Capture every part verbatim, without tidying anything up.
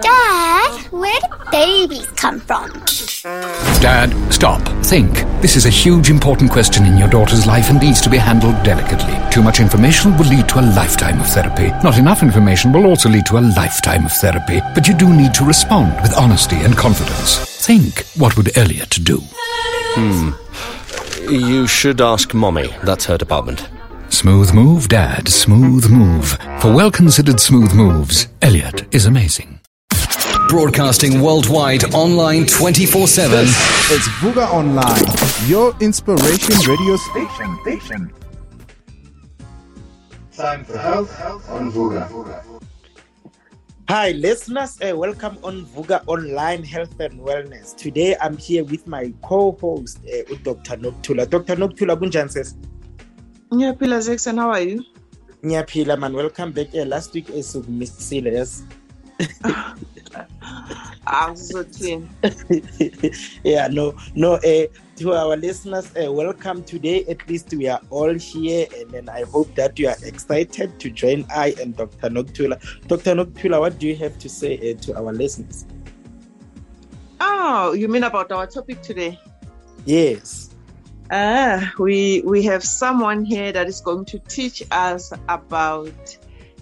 Dad, where do babies come from? Dad, stop. Think. This is a huge, important question in your daughter's life and needs to be handled delicately. Too much information will lead to a lifetime of therapy. Not enough information will also lead to a lifetime of therapy. But you do need to respond with honesty and confidence. Think. What would Elliot do? Hmm. You should ask Mommy. That's her department. Smooth move, Dad. Smooth move. For well-considered smooth moves, Elliot is amazing. Broadcasting worldwide, online twenty-four seven. It's VUGA Online, your inspiration radio station. station. Time for health on VUGA. Hi, listeners. Uh, welcome on VUGA Online Health and Wellness. Today, I'm here with my co-host, uh, Doctor Nokuthula. Doctor Nokuthula, kunjani sesi? Ngiyaphila Zakhele, how are you? Ngiyaphila man, welcome back. Uh, last week I saw Miss Silas. I'm so thin. Yeah, no, no. Uh, to our listeners, uh, welcome today. At least we are all here, and then I hope that you are excited to join I and Doctor Nokuthula. Doctor Nokuthula, what do you have to say uh, to our listeners? Oh, you mean about our topic today? Yes. Uh, we we have someone here that is going to teach us about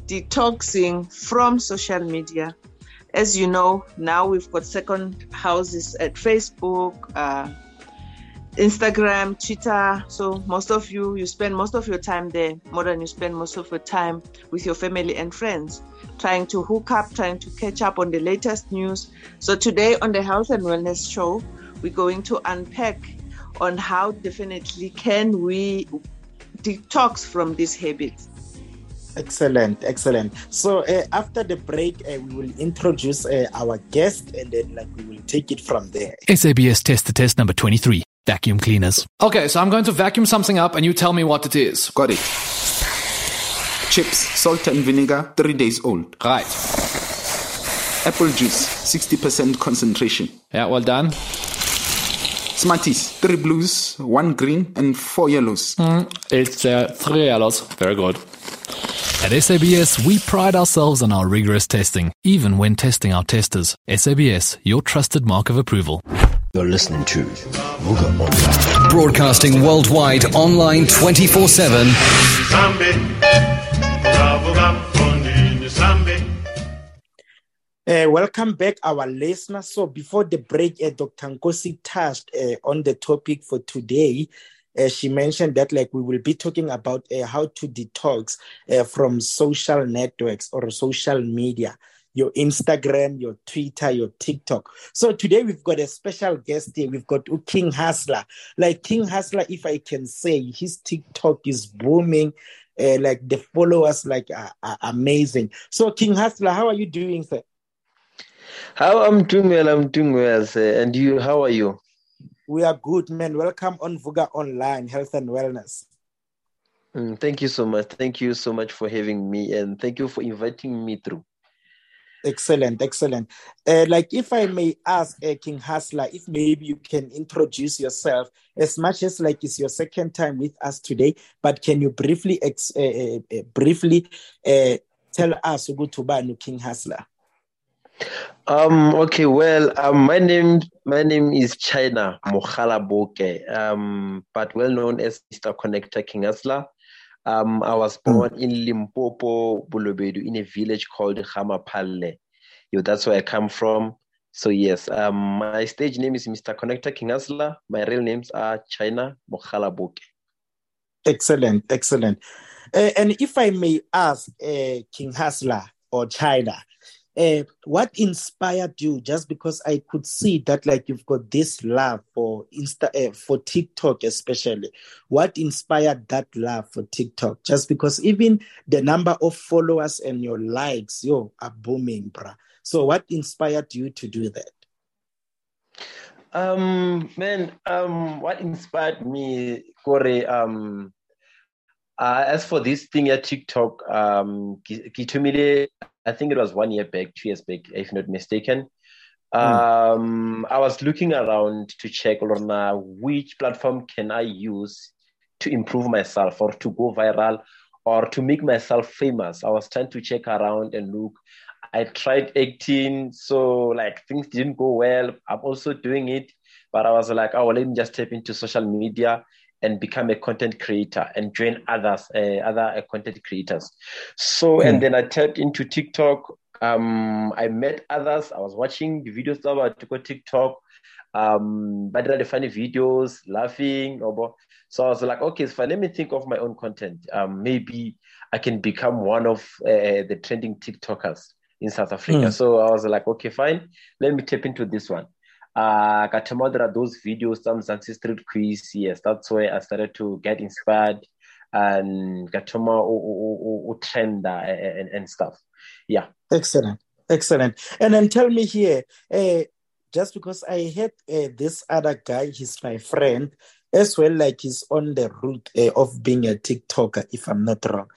detoxing from social media. As you know, now we've got second houses at Facebook, uh, Instagram, Twitter. So most of you, you spend most of your time there, more than you spend most of your time with your family and friends, trying to hook up, trying to catch up on the latest news. So today on the Health and Wellness Show, we're going to unpack on how definitely can we detox from these habits. Excellent, excellent. So uh, after the break, uh, we will introduce uh, our guest and then like we will take it from there. S A B S test the test number twenty-three, vacuum cleaners. Okay, so I'm going to vacuum something up and you tell me what it is. Got it. Chips, salt and vinegar, three days old. Right. Apple juice, sixty percent concentration. Yeah, well done. Smarties, three blues, one green, and four yellows. Mm, it's uh, three yellows. Very good. At S A B S, we pride ourselves on our rigorous testing, even when testing our testers. S A B S, your trusted mark of approval. You're listening to VUGA Online. Broadcasting worldwide, online twenty-four seven. Uh, welcome back, our listeners. So before the break, uh, Doctor Nkosi touched uh, on the topic for today. Uh, she mentioned that like we will be talking about uh, how to detox uh, from social networks or social media, your Instagram, your Twitter, your TikTok. So today we've got a special guest here. We've got King Hustler. Like King Hustler, if I can say, his TikTok is booming. Uh, like the followers like are, are amazing. So King Hustler, how are you doing, sir? How I'm doing well, I'm doing well, sir. And you, how are you? We are good, man. Welcome on VUGA Online, Health and Wellness. Mm, thank you so much. Thank you so much for having me and thank you for inviting me through. Excellent, excellent. Uh, like if I may ask uh, King Hustler, if maybe you can introduce yourself as much as like it's your second time with us today, but can you briefly, ex- uh, uh, uh, briefly uh, tell us who to buy King Hustler? Um, okay, well, um, my name my name is China Mokhalaboke, um, but well known as Mister Connector King Hustler. Um, I was born mm. in Limpopo, Bulubedu, in a village called Hamapale. You know, that's where I come from. So yes, um, my stage name is Mister Connector King Hustler. My real names are China Mokhalaboke. Excellent, excellent. Uh, and if I may ask, uh, King Hustler or China. Uh, what inspired you? Just because I could see that, like you've got this love for Insta, uh, for TikTok especially. What inspired that love for TikTok? Just because even the number of followers and your likes, yo, are booming, bruh. So, what inspired you to do that? Um, man, um, what inspired me, Corey? Um, uh, as for this thing at TikTok, um, Kitumile. I think it was one year back, two years back, if not mistaken. Um, mm. I was looking around to check on uh, which platform can I use to improve myself or to go viral or to make myself famous. I was trying to check around and look. I tried acting, so like things didn't go well. I'm also doing it, but I was like, oh, well, let me just step into social media and become a content creator and join others, uh, other uh, content creators. So, mm. and then I tapped into TikTok. Um, I met others. I was watching the videos about TikTok, um, but really funny videos, laughing. So I was like, okay, so let me think of my own content. Um, maybe I can become one of uh, the trending TikTokers in South Africa. Mm. So I was like, okay, fine. Let me tap into this one. Uh, Katamodra, those videos, some Zansi Street Quiz. Yes, that's where I started to get inspired. And Katoma trend and, and stuff. Yeah. Excellent. Excellent. And then tell me here, uh, just because I heard uh, this other guy, he's my friend, as well, like he's on the route uh, of being a TikToker, if I'm not wrong.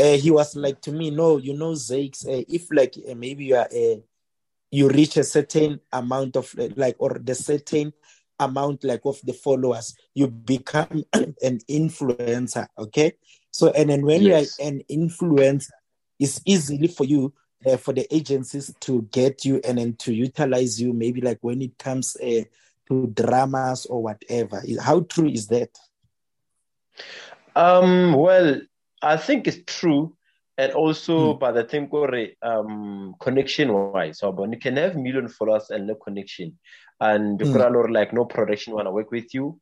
Uh, he was like to me, no, you know, Zakes, uh, if like uh, maybe you are a, uh, you reach a certain amount of uh, like, or the certain amount like of the followers, you become an influencer, okay? So, and then when yes. you're an influencer, it's easily for you, uh, for the agencies to get you and then to utilize you, maybe like when it comes uh, to dramas or whatever. How true is that? Um, well, I think it's true. And also, mm. by the thing, um, connection-wise, so you can have million followers and no connection. And mm. like no production want to work with you,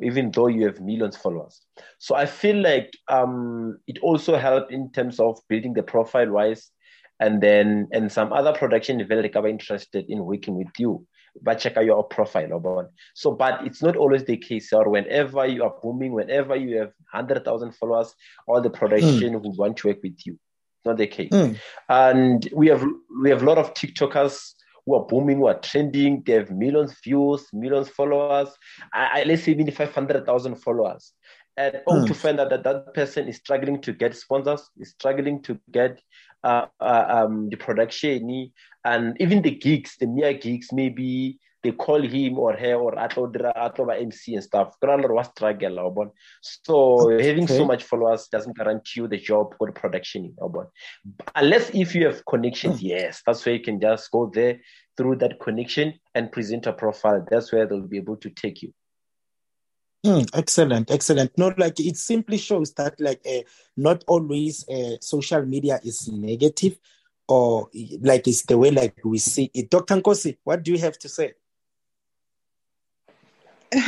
even though you have millions of followers. So I feel like um, it also helped in terms of building the profile-wise, and then and some other production is very interested in working with you. But check out your profile. So, but it's not always the case. Or whenever you are booming, whenever you have one hundred thousand followers, all the production mm. who want to work with you. It's not the case. Mm. And we have we have a lot of TikTokers who are booming, who are trending. They have millions of views, millions of followers. I, I, let's say even five hundred thousand followers. And mm. all to find out that that person is struggling to get sponsors, is struggling to get uh, uh, um, the production, and even the gigs, the mere gigs, maybe they call him or her or Atodra, Atova M C and stuff. So okay. having so much followers doesn't guarantee you the job or the production. Unless if you have connections, yes, that's where you can just go there through that connection and present a profile. That's where they'll be able to take you. Mm, excellent, excellent. No, like it simply shows that like uh, not always uh, social media is negative, or like it's the way like we see it. Doctor Nkosi, what do you have to say?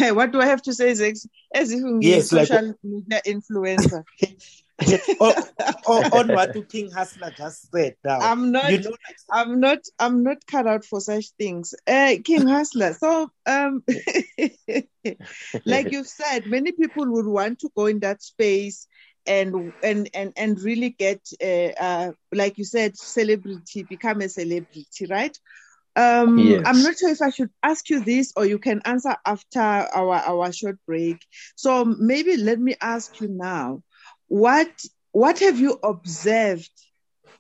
What do I have to say is ex- as if we yes, like, social media influencer. or, or, on what the King Hustler just said. Now. I'm not. You know, like, I'm not. I'm not cut out for such things. Uh, King Hustler. So, um, like you've said, many people would want to go in that space and and and and really get, uh, uh, like you said, celebrity, become a celebrity, right? Um, yes. I'm not sure if I should ask you this, or you can answer after our our short break. So maybe let me ask you now. What what have you observed?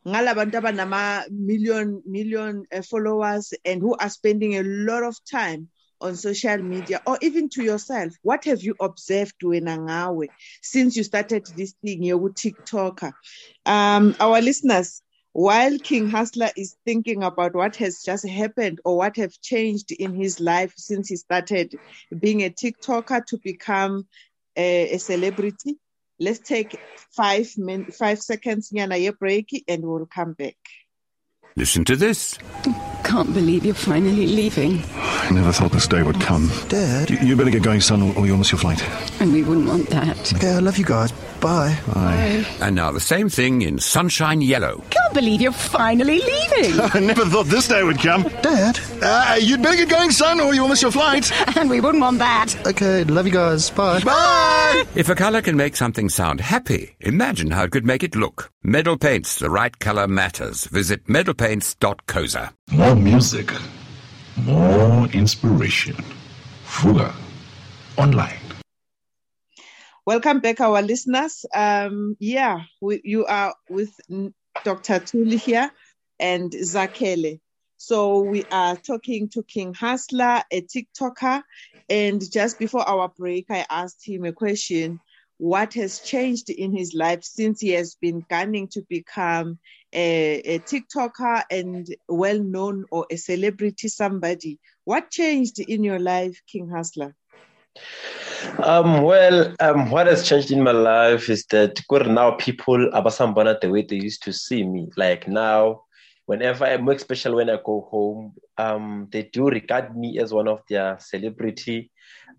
Million million followers and who are spending a lot of time on social media, or even to yourself. What have you observed since you started this thing, your TikToker? Um, our listeners, while King Hustler is thinking about what has just happened or what have changed in his life since he started being a TikToker to become a, a celebrity. Let's take five minutes, five seconds, Nyanaya break, and we'll come back. Listen to this. I can't believe you're finally leaving. I never thought this day would come. Dad? You, you better get going, son, or you'll miss your flight. And we wouldn't want that. Okay, I love you guys. Bye. Bye. Bye. And now the same thing in sunshine yellow. Can't believe you're finally leaving. I never thought this day would come. Dad? Uh, you'd better get going, son, or you'll miss your flight. And we wouldn't want that. Okay, love you guys. Bye. Bye. If a colour can make something sound happy, imagine how it could make it look. Metal Paints, the right colour matters. Visit metal paints dot co dot za. More music, more inspiration. V U G A Online. Welcome back, our listeners. Um, yeah, we, you are with Doctor Tuli here and Zakhele. So we are talking to King Hustler, a TikToker. And just before our break, I asked him a question. what has changed in his life since he has been gunning to become a, a TikToker and well-known or a celebrity somebody. What changed in your life, King Hustler? Um, well, um, what has changed in my life is that now people are the way they used to see me. Like now, whenever I make special when I go home, um, they do regard me as one of their celebrity.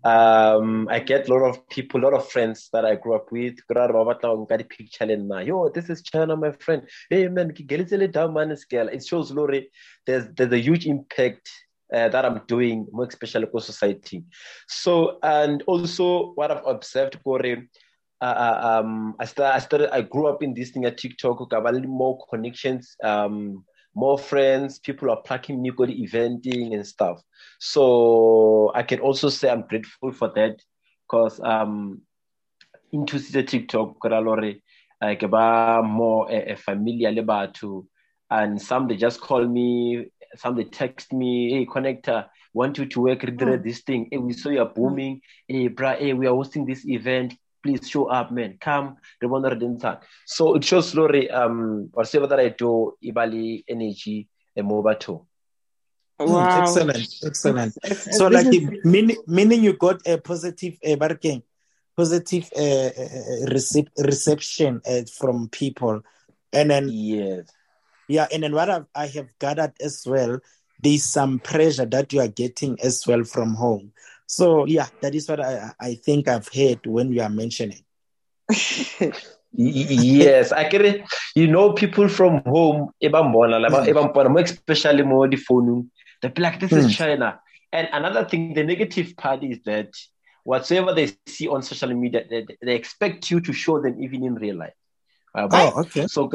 Um, I get a lot of people, a lot of friends that I grew up with. Yo, this is China, my friend. Hey, man, it shows Lori there's there's a huge impact uh, that I'm doing, more especially for society. So, and also what I've observed, Corey, uh, um, I started, I started, I grew up in this thing at TikTok. I had more connections. Um, more friends, people are plucking me, go to eventing and stuff. So I can also say I'm grateful for that because um, into the TikTok, I get more a familiar too. And some, they just call me, some, they text me, hey, Connector, want you to work with this thing. Hey, we saw you are booming. Hey, bra, hey, we are hosting this event. Please show up, man. Come. So it shows slowly, um, whatever that I do, Ibali, energy, and mobile too. Wow. Excellent, excellent. So, like, meaning, meaning you got a positive, uh, positive uh, recep- reception uh, from people. And then, yes. Yeah, and then what I've, I have gathered as well, there's some pressure that you are getting as well from home. So, yeah, that is what I, I think I've heard when you are mentioning. Yes, I get it. You know, people from home, especially more the phone, they be like, this is China. And another thing, the negative part is that whatsoever they see on social media, they, they expect you to show them even in real life. Uh, oh, okay. So,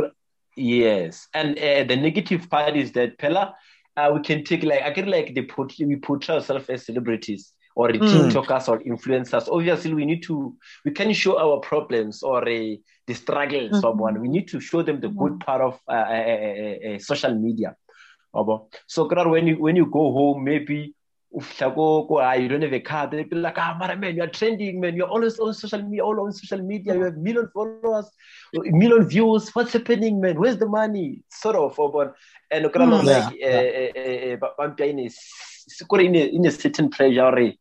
yes. And uh, the negative part is that, Pella, uh, we can take, like, I get like they put, we portray ourselves as celebrities. Or the mm. TikTokers or influencers. Obviously, we need to, we can show our problems or uh, the struggles mm-hmm. someone. We need to show them the good part of uh, uh, uh, uh, social media. So when you, when you go home, maybe if you don't have a car, they'll be like, ah, man, you're trending, man. You're always on social media, all on social media. You have a million followers, a million views. What's happening, man? Where's the money? Sort of. And mm. yeah. like, uh, uh, uh, in, a, in a certain pressure,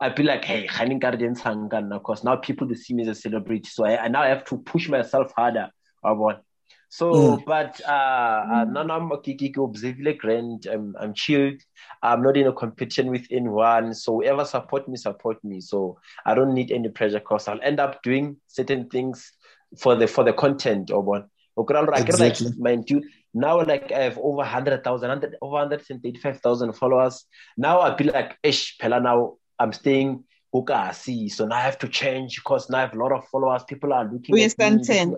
I feel like, hey, because now people they see me as a celebrity, so I, I now have to push myself harder. So, mm. but uh, now I'm observing grand. I'm I'm chilled. I'm not in a competition with anyone. So whoever support me, support me. So I don't need any pressure. Cause I'll end up doing certain things for the for the content. Exactly. Like, mind you, now like I have over one hundred thousand, over one hundred thirty-five thousand followers. Now I feel like, ish, Pela now. I'm staying Ukasi, so now I have to change because now I have a lot of followers. People are looking we at me.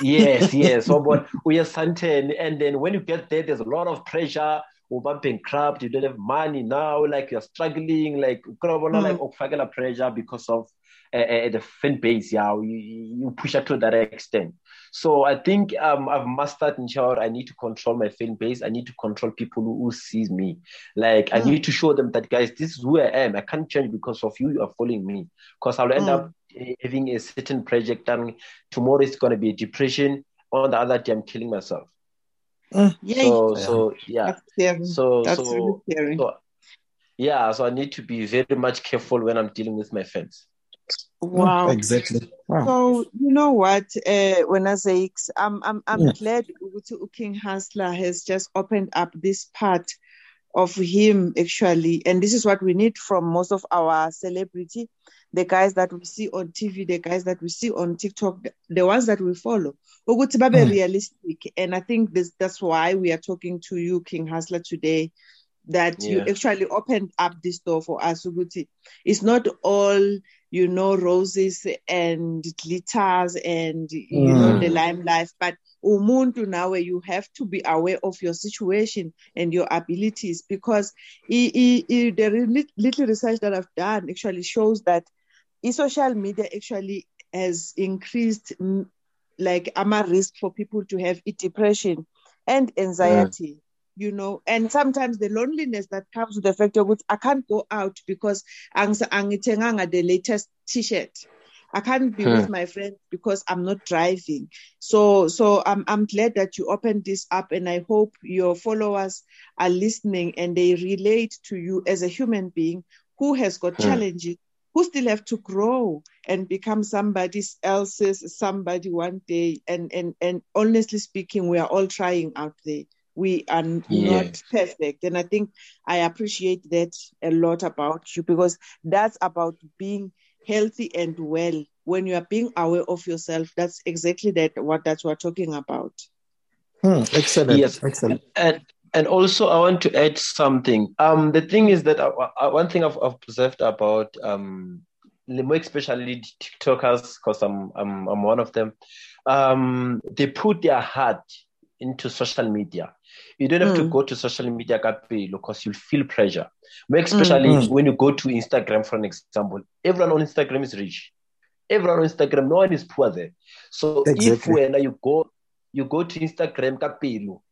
Yes, yes. So, but we are Santen, and then when you get there, there's a lot of pressure. You're bankrupt. You don't have money now. Like you're struggling. Like mm-hmm. like pressure because of uh, uh, the fan base. Yeah, you, you push it to that extent. So I think um, I've mastered in short, I need to control my fan base. I need to control people who, who sees me. Like, mm. I need to show them that, guys, this is who I am. I can't change because of you. You are following me. Because I'll end mm. up having a certain project. And tomorrow it's going to be a depression. On the other day, I'm killing myself. Mm. Yeah, so, yeah. So, yeah. That's so, That's so, really so, yeah. So I need to be very much careful when I'm dealing with my fans. Wow. Exactly. Wow. So you know what, uh, when I say I'm I'm I'm yeah. glad Ugutu King Hustler has just opened up this part of him actually, and this is what we need from most of our celebrity, the guys that we see on T V, the guys that we see on TikTok, the ones that we follow. Ugutu Babe mm. realistic, and I think this that's why we are talking to you, King Hustler, today. That yeah. you actually opened up this door for us. It's not all, you know, roses and glitters and, mm. you know, the limelight, but umuntu now where you have to be aware of your situation and your abilities, because it, it, it, the little research that I've done actually shows that social media actually has increased like ama risk for people to have depression and anxiety. Mm. You know, and sometimes the loneliness that comes with the fact of which I can't go out because I'm not getting the latest t-shirt. I can't be hmm. with my friends because I'm not driving. So so I'm I'm glad that you opened this up, and I hope your followers are listening and they relate to you as a human being who has got hmm. challenges, who still have to grow and become somebody else's somebody one day. And and and honestly speaking, we are all trying out there. We are yeah. not perfect. And I think I appreciate that a lot about you, because that's about being healthy and well. When you are being aware of yourself, that's exactly that what that's what we're talking about. Hmm, excellent. Yes, excellent. And and also I want to add something. Um, the thing is that I, I, one thing I've, I've observed about um, more especially TikTokers, because I'm I'm I'm one of them. Um, they put their heart into social media. You don't have mm. to go to social media because you'll feel pressure. Especially mm-hmm. when you go to Instagram, for an example. Everyone on Instagram is rich. Everyone on Instagram, no one is poor there. So exactly. if when you go you go to Instagram,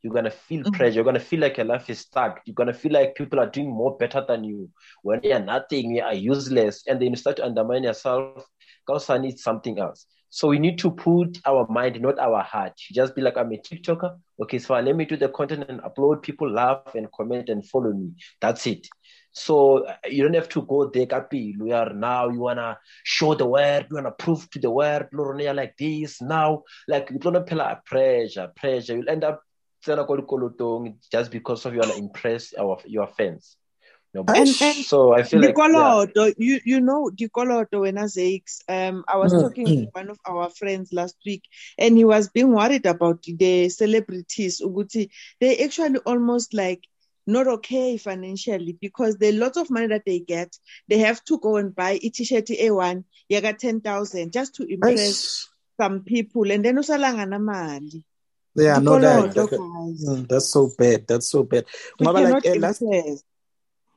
you're going to feel mm-hmm. pressure. You're going to feel like your life is stuck. You're going to feel like people are doing more better than you. When you're nothing, you are useless. And then you start to undermine yourself because I need something else. So we need to put our mind, not our heart. You just be like, I'm a TikToker. Okay, so let me do the content and upload. People laugh and comment and follow me. That's it. So you don't have to go there. We are now, you want to show the world. You want to prove to the world. Like this, now. Like, you don't apply pressure, pressure. You'll end up just because of you want to impress our, your fans. No, and, and so I feel like yeah. you you know Dikoloto when I say um I was mm. talking mm. to one of our friends last week, and he was being worried about the celebrities. Uguti, they actually almost like not okay financially, because the lot of money that they get, they have to go and buy a t-shirt A one, you got ten thousand just to impress I... some people, and then usalangana mali. Yeah, no, that, that, that's so bad. That's so bad.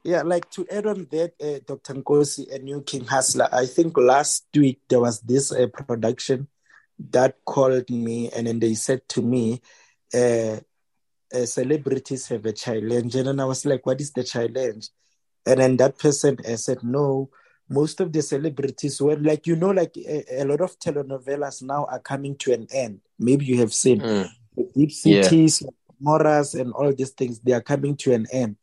Yeah, like to add on that, uh, Doctor Nkosi, a new King Hustler. I think last week there was this uh, production that called me, and then they said to me, uh, uh, celebrities have a challenge. And then I was like, what is the challenge? And then that person uh, said, no, most of the celebrities were like, you know, like a, a lot of telenovelas now are coming to an end. Maybe you have seen mm. the Deep Cities, yeah. Moras, and all these things, they are coming to an end.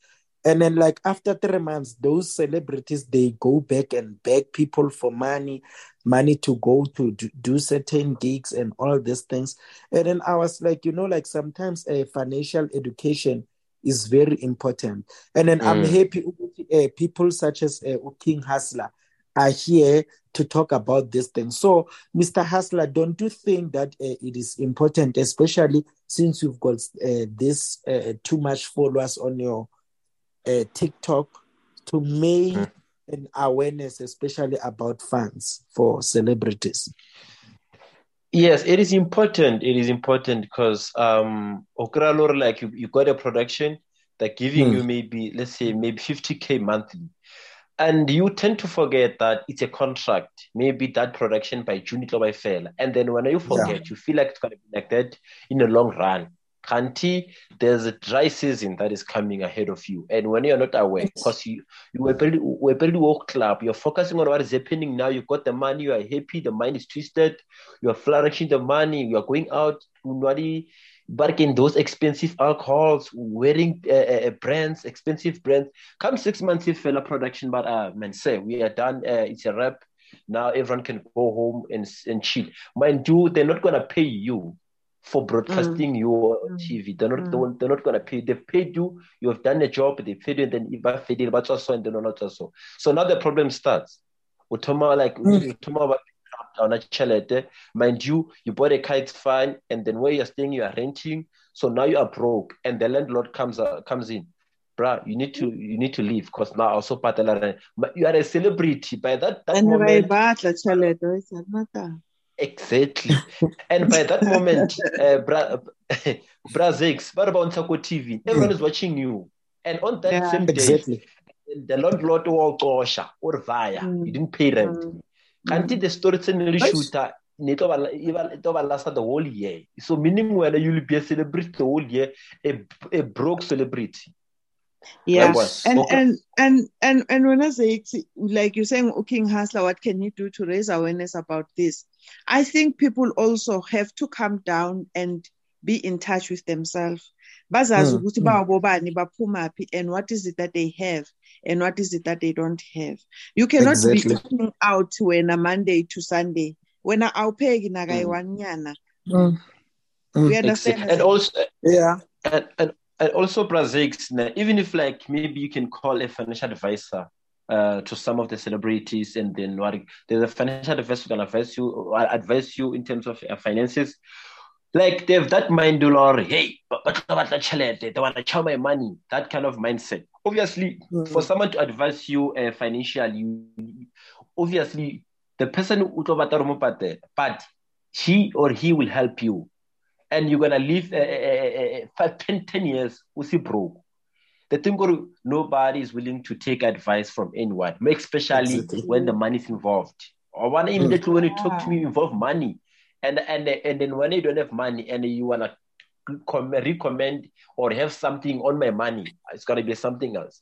And then, like, after three months, those celebrities, they go back and beg people for money, money to go to do, do certain gigs and all these things. And then I was like, you know, like sometimes uh, financial education is very important. And then mm. I'm happy uh, people such as uh, King Hustler are here to talk about this thing. So, Mister Hustler, don't you think that uh, it is important, especially since you've got uh, this uh, too much followers on your Uh, TikTok, to make mm. an awareness, especially about funds for celebrities? Yes, it is important. It is important because um, like you, you got a production, they're giving mm. you maybe, let's say, maybe fifty K monthly. And you tend to forget that it's a contract. Maybe that production by June it will be fail. And then when you forget, yeah. you feel like it's going to be like that in the long run. Kanti, there's a dry season that is coming ahead of you. And when you're not aware, because you, you were barely, were barely woke up, you're focusing on what is happening now, you got the money, you are happy, the mind is twisted, you're flourishing the money, you're going out, barking those expensive alcohols, wearing uh, uh, brands, expensive brands. Come six months, if fella production, but uh, man, say, we are done, uh, it's a wrap. Now everyone can go home and, and chill. Mind you, they're not going to pay you for broadcasting mm. your T V. They're not, mm. they're not going to pay. They've paid you. You have done a job. They paid you. And then if they but also and then not also. So now the problem starts. Utoma like mm. mind you, you bought a car, it's fine. And then where you're staying, you are renting. So now you are broke. And the landlord comes uh, comes in. Bruh, you need to you need to leave because now also you are a celebrity. By that, that moment. Exactly. And by that moment, uh, Bra Brazex, Barabantaco T V, everyone is watching you. And on that yeah, same day, exactly. the landlord or Gosha or Vaya, you didn't pay rent. Until mm. the story is in the shooter, it will last the whole year. So, meaning whether you'll be a celebrity the whole year, a, a broke celebrity. Yeah, and, okay. and and and and when I say, like you're saying, King Hustler, what can you do to raise awareness about this? I think people also have to come down and be in touch with themselves. Bazazi ukuthi bawobani baphumapi, and what is it that they have and what is it that they don't have. You cannot exactly. be coming out when a Monday to Sunday. When I awupheki nakayewanyana. We understand. And also, yeah, and and. And also, Brazix, even if like maybe you can call a financial advisor uh, to some of the celebrities, and then what there's a financial advisor who can advise you, or advise you in terms of uh, finances. Like they have that mind, dollar, hey, but they want to chow my money, that kind of mindset. Obviously, mm-hmm. for someone to advise you uh, financially, obviously the person who but she or he will help you. And you're gonna live uh, uh, uh, for ten, ten years with you broke. The thing is, nobody is willing to take advice from anyone, especially exactly. when the money's involved. Or one immediately when you talk to me, involve money, and and and then when you don't have money and you wanna com- recommend or have something on my money, it's gotta be something else.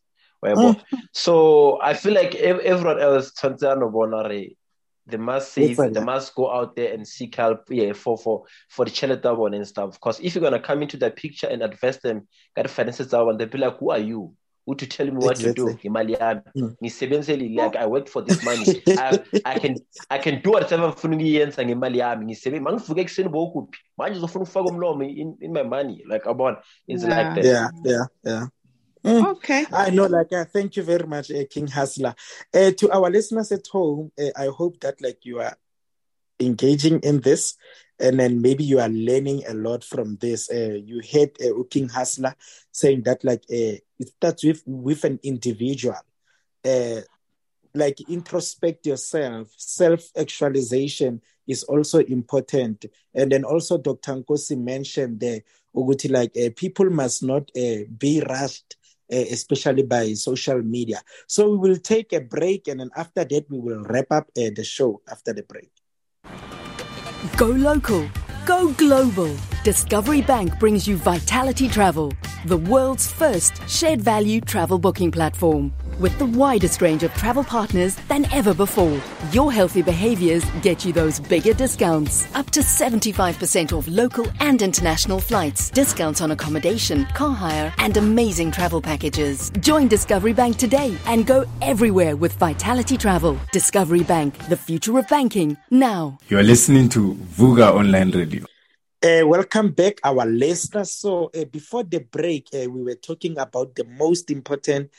So I feel like everyone else, they must save, they must go out there and seek help yeah, for, for, for the children one and stuff. Because if you're going to come into that picture and advise them, got finances one, they'll be like, who are you? Who to tell me what exactly. to do? Mm. Like, I work for this money. I, I can I can do whatever I'm doing in my money. Like, about it's yeah. like that. Yeah, yeah, yeah. Mm. Okay. I know, like, uh, thank you very much, uh, King Hustler. Uh, to our listeners at home, uh, I hope that, like, you are engaging in this, and then maybe you are learning a lot from this. Uh, you heard uh, King Hustler saying that, like, uh, it starts with, with an individual. Uh, like, introspect yourself. Self-actualization is also important. And then also Doctor Nkosi mentioned that, uh, like, uh, people must not uh, be rushed, Uh, especially by social media. So we will take a break, and then after that we will wrap up uh, the show after the break. Go local, go global. Discovery Bank brings you Vitality Travel, the world's first shared value travel booking platform. With the widest range of travel partners than ever before, your healthy behaviors get you those bigger discounts. Up to seventy-five percent off local and international flights, discounts on accommodation, car hire, and amazing travel packages. Join Discovery Bank today and go everywhere with Vitality Travel. Discovery Bank, the future of banking, now. You are listening to VUGA Online Radio. Uh, welcome back, our listeners. So uh, before the break, uh, we were talking about the most important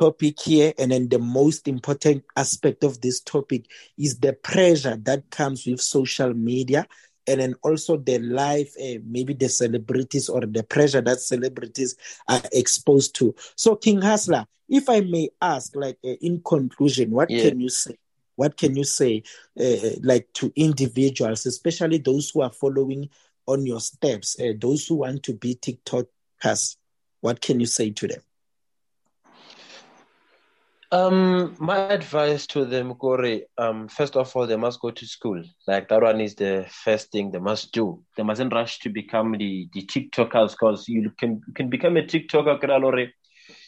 topic here, and then the most important aspect of this topic is the pressure that comes with social media, and then also the life, uh, maybe the celebrities or the pressure that celebrities are exposed to. So King Hustler, if I may ask, like uh, in conclusion, what yeah. can you say? What can you say, uh, like, to individuals, especially those who are following on your steps, uh, those who want to be TikTokers? What can you say to them? Um, my advice to them, Corey, um, first of all, they must go to school. Like, that one is the first thing they must do. They mustn't rush to become the, the TikTokers, because you can, you can become a TikToker, Corey.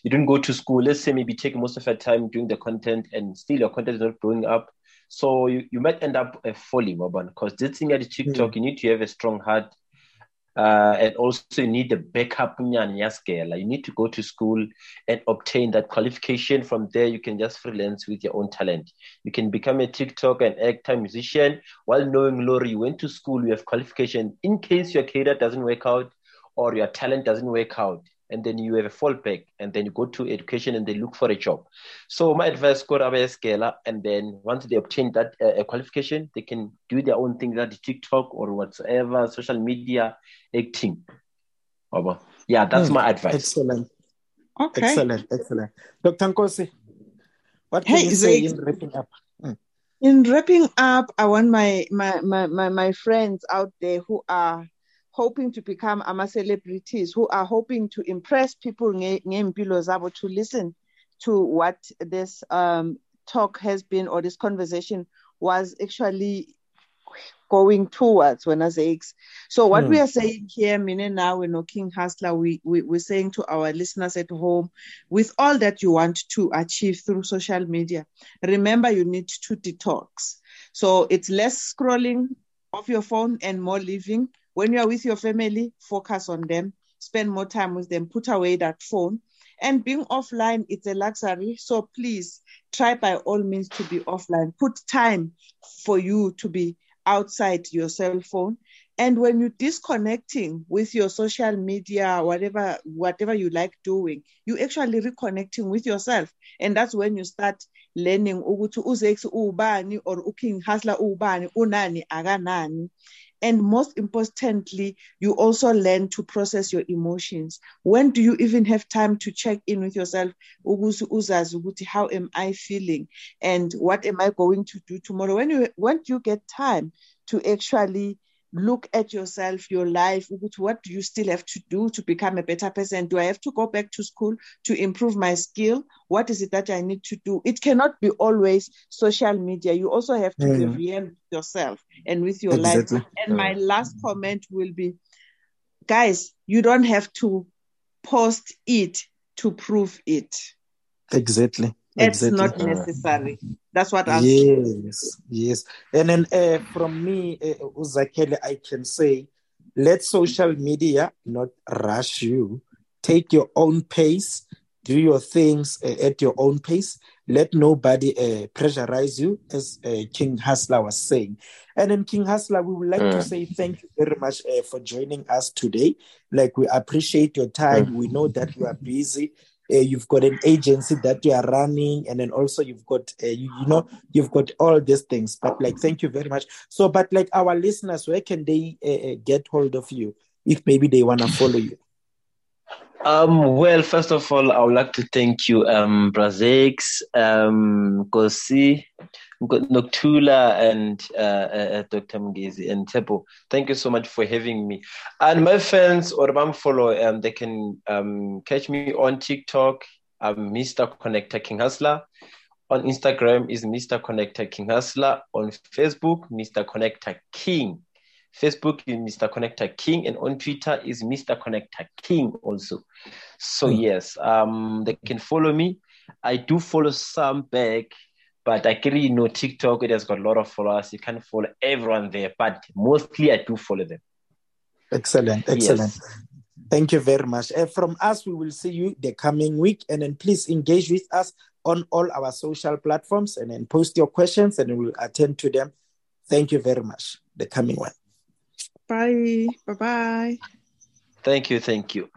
You didn't go to school. Let's say maybe take most of your time doing the content, and still your content is not growing up. So you, you might end up uh, falling, because this thing at TikTok, mm. you need to have a strong heart, uh, and also you need the backup. You need to go to school and obtain that qualification. From there, you can just freelance with your own talent. You can become a TikTok and actor, musician, while knowing Lori, you went to school, you have qualification. In case your career doesn't work out or your talent doesn't work out, and then you have a fallback, and then you go to education and they look for a job. So my advice, go to a scaler, and then once they obtain that uh, qualification, they can do their own thing, that TikTok or whatsoever, social media acting. Yeah, that's mm, my advice. Excellent. Okay. Excellent, excellent. Doctor Nkosi, what can hey, you say in wrapping up? Mm. In wrapping up, I want my my my my, my friends out there who are hoping to become ama celebrities, who are hoping to impress people to listen to what this um, talk has been, or this conversation was actually going towards when I say X. So what mm. we are saying here, meaning now we're no King Hustler, we, we, we're saying to our listeners at home, with all that you want to achieve through social media, remember you need to detox. So it's less scrolling off your phone and more living. When you're with your family, focus on them, spend more time with them, put away that phone. And being offline, it's a luxury. So please try by all means to be offline. Put time for you to be outside your cell phone. And when you're disconnecting with your social media, whatever, whatever you like doing, you're actually reconnecting with yourself. And that's when you start learning ukuthi uzex ubani or uking hustler ubani unani aganani. And most importantly, you also learn to process your emotions. When do you even have time to check in with yourself? How am I feeling? And what am I going to do tomorrow? When you, when you get time to actually look at yourself, your life, what do you still have to do to become a better person? Do I have to go back to school to improve my skill? What is it that I need to do? It cannot be always social media. You also have to mm. be real with yourself and with your exactly. life. And my last comment will be, guys, you don't have to post it to prove it. Exactly. It's exactly. not necessary. That's what I'm saying. Yes, yes. And then uh, from me, uh, Zakhele, I can say, let social media not rush you. Take your own pace. Do your things uh, at your own pace. Let nobody uh, pressurize you, as uh, King Hustler was saying. And then King Hustler, we would like uh. to say thank you very much uh, for joining us today. Like, we appreciate your time. Uh. We know that you are busy. Uh, you've got an agency that you are running, and then also you've got, uh, you, you know, you've got all these things. But like, thank you very much. So, but like our listeners, where can they uh, get hold of you if maybe they want to follow you? Um, well, first of all, I would like to thank you, um, Brazex, um, Nkosi, Nokuthula, and uh, uh, Doctor Mgezi and Tebo. Thank you so much for having me. And my fans or my follow, um, they can um, catch me on TikTok. I'm Mister Connector King Hustler. On Instagram is Mister Connector King Hustler. On Facebook, Mister Connector King. Facebook is Mister Connector King, and on Twitter is Mister Connector King also. So mm. yes, um, they can follow me. I do follow some back, but I can, you know, TikTok, it has got a lot of followers. You can't follow everyone there, but mostly I do follow them. Excellent, excellent. Yes. Thank you very much. And from us, we will see you the coming week. And then please engage with us on all our social platforms, and then post your questions, and we will attend to them. Thank you very much. The coming one. Bye. Bye-bye. Thank you. Thank you.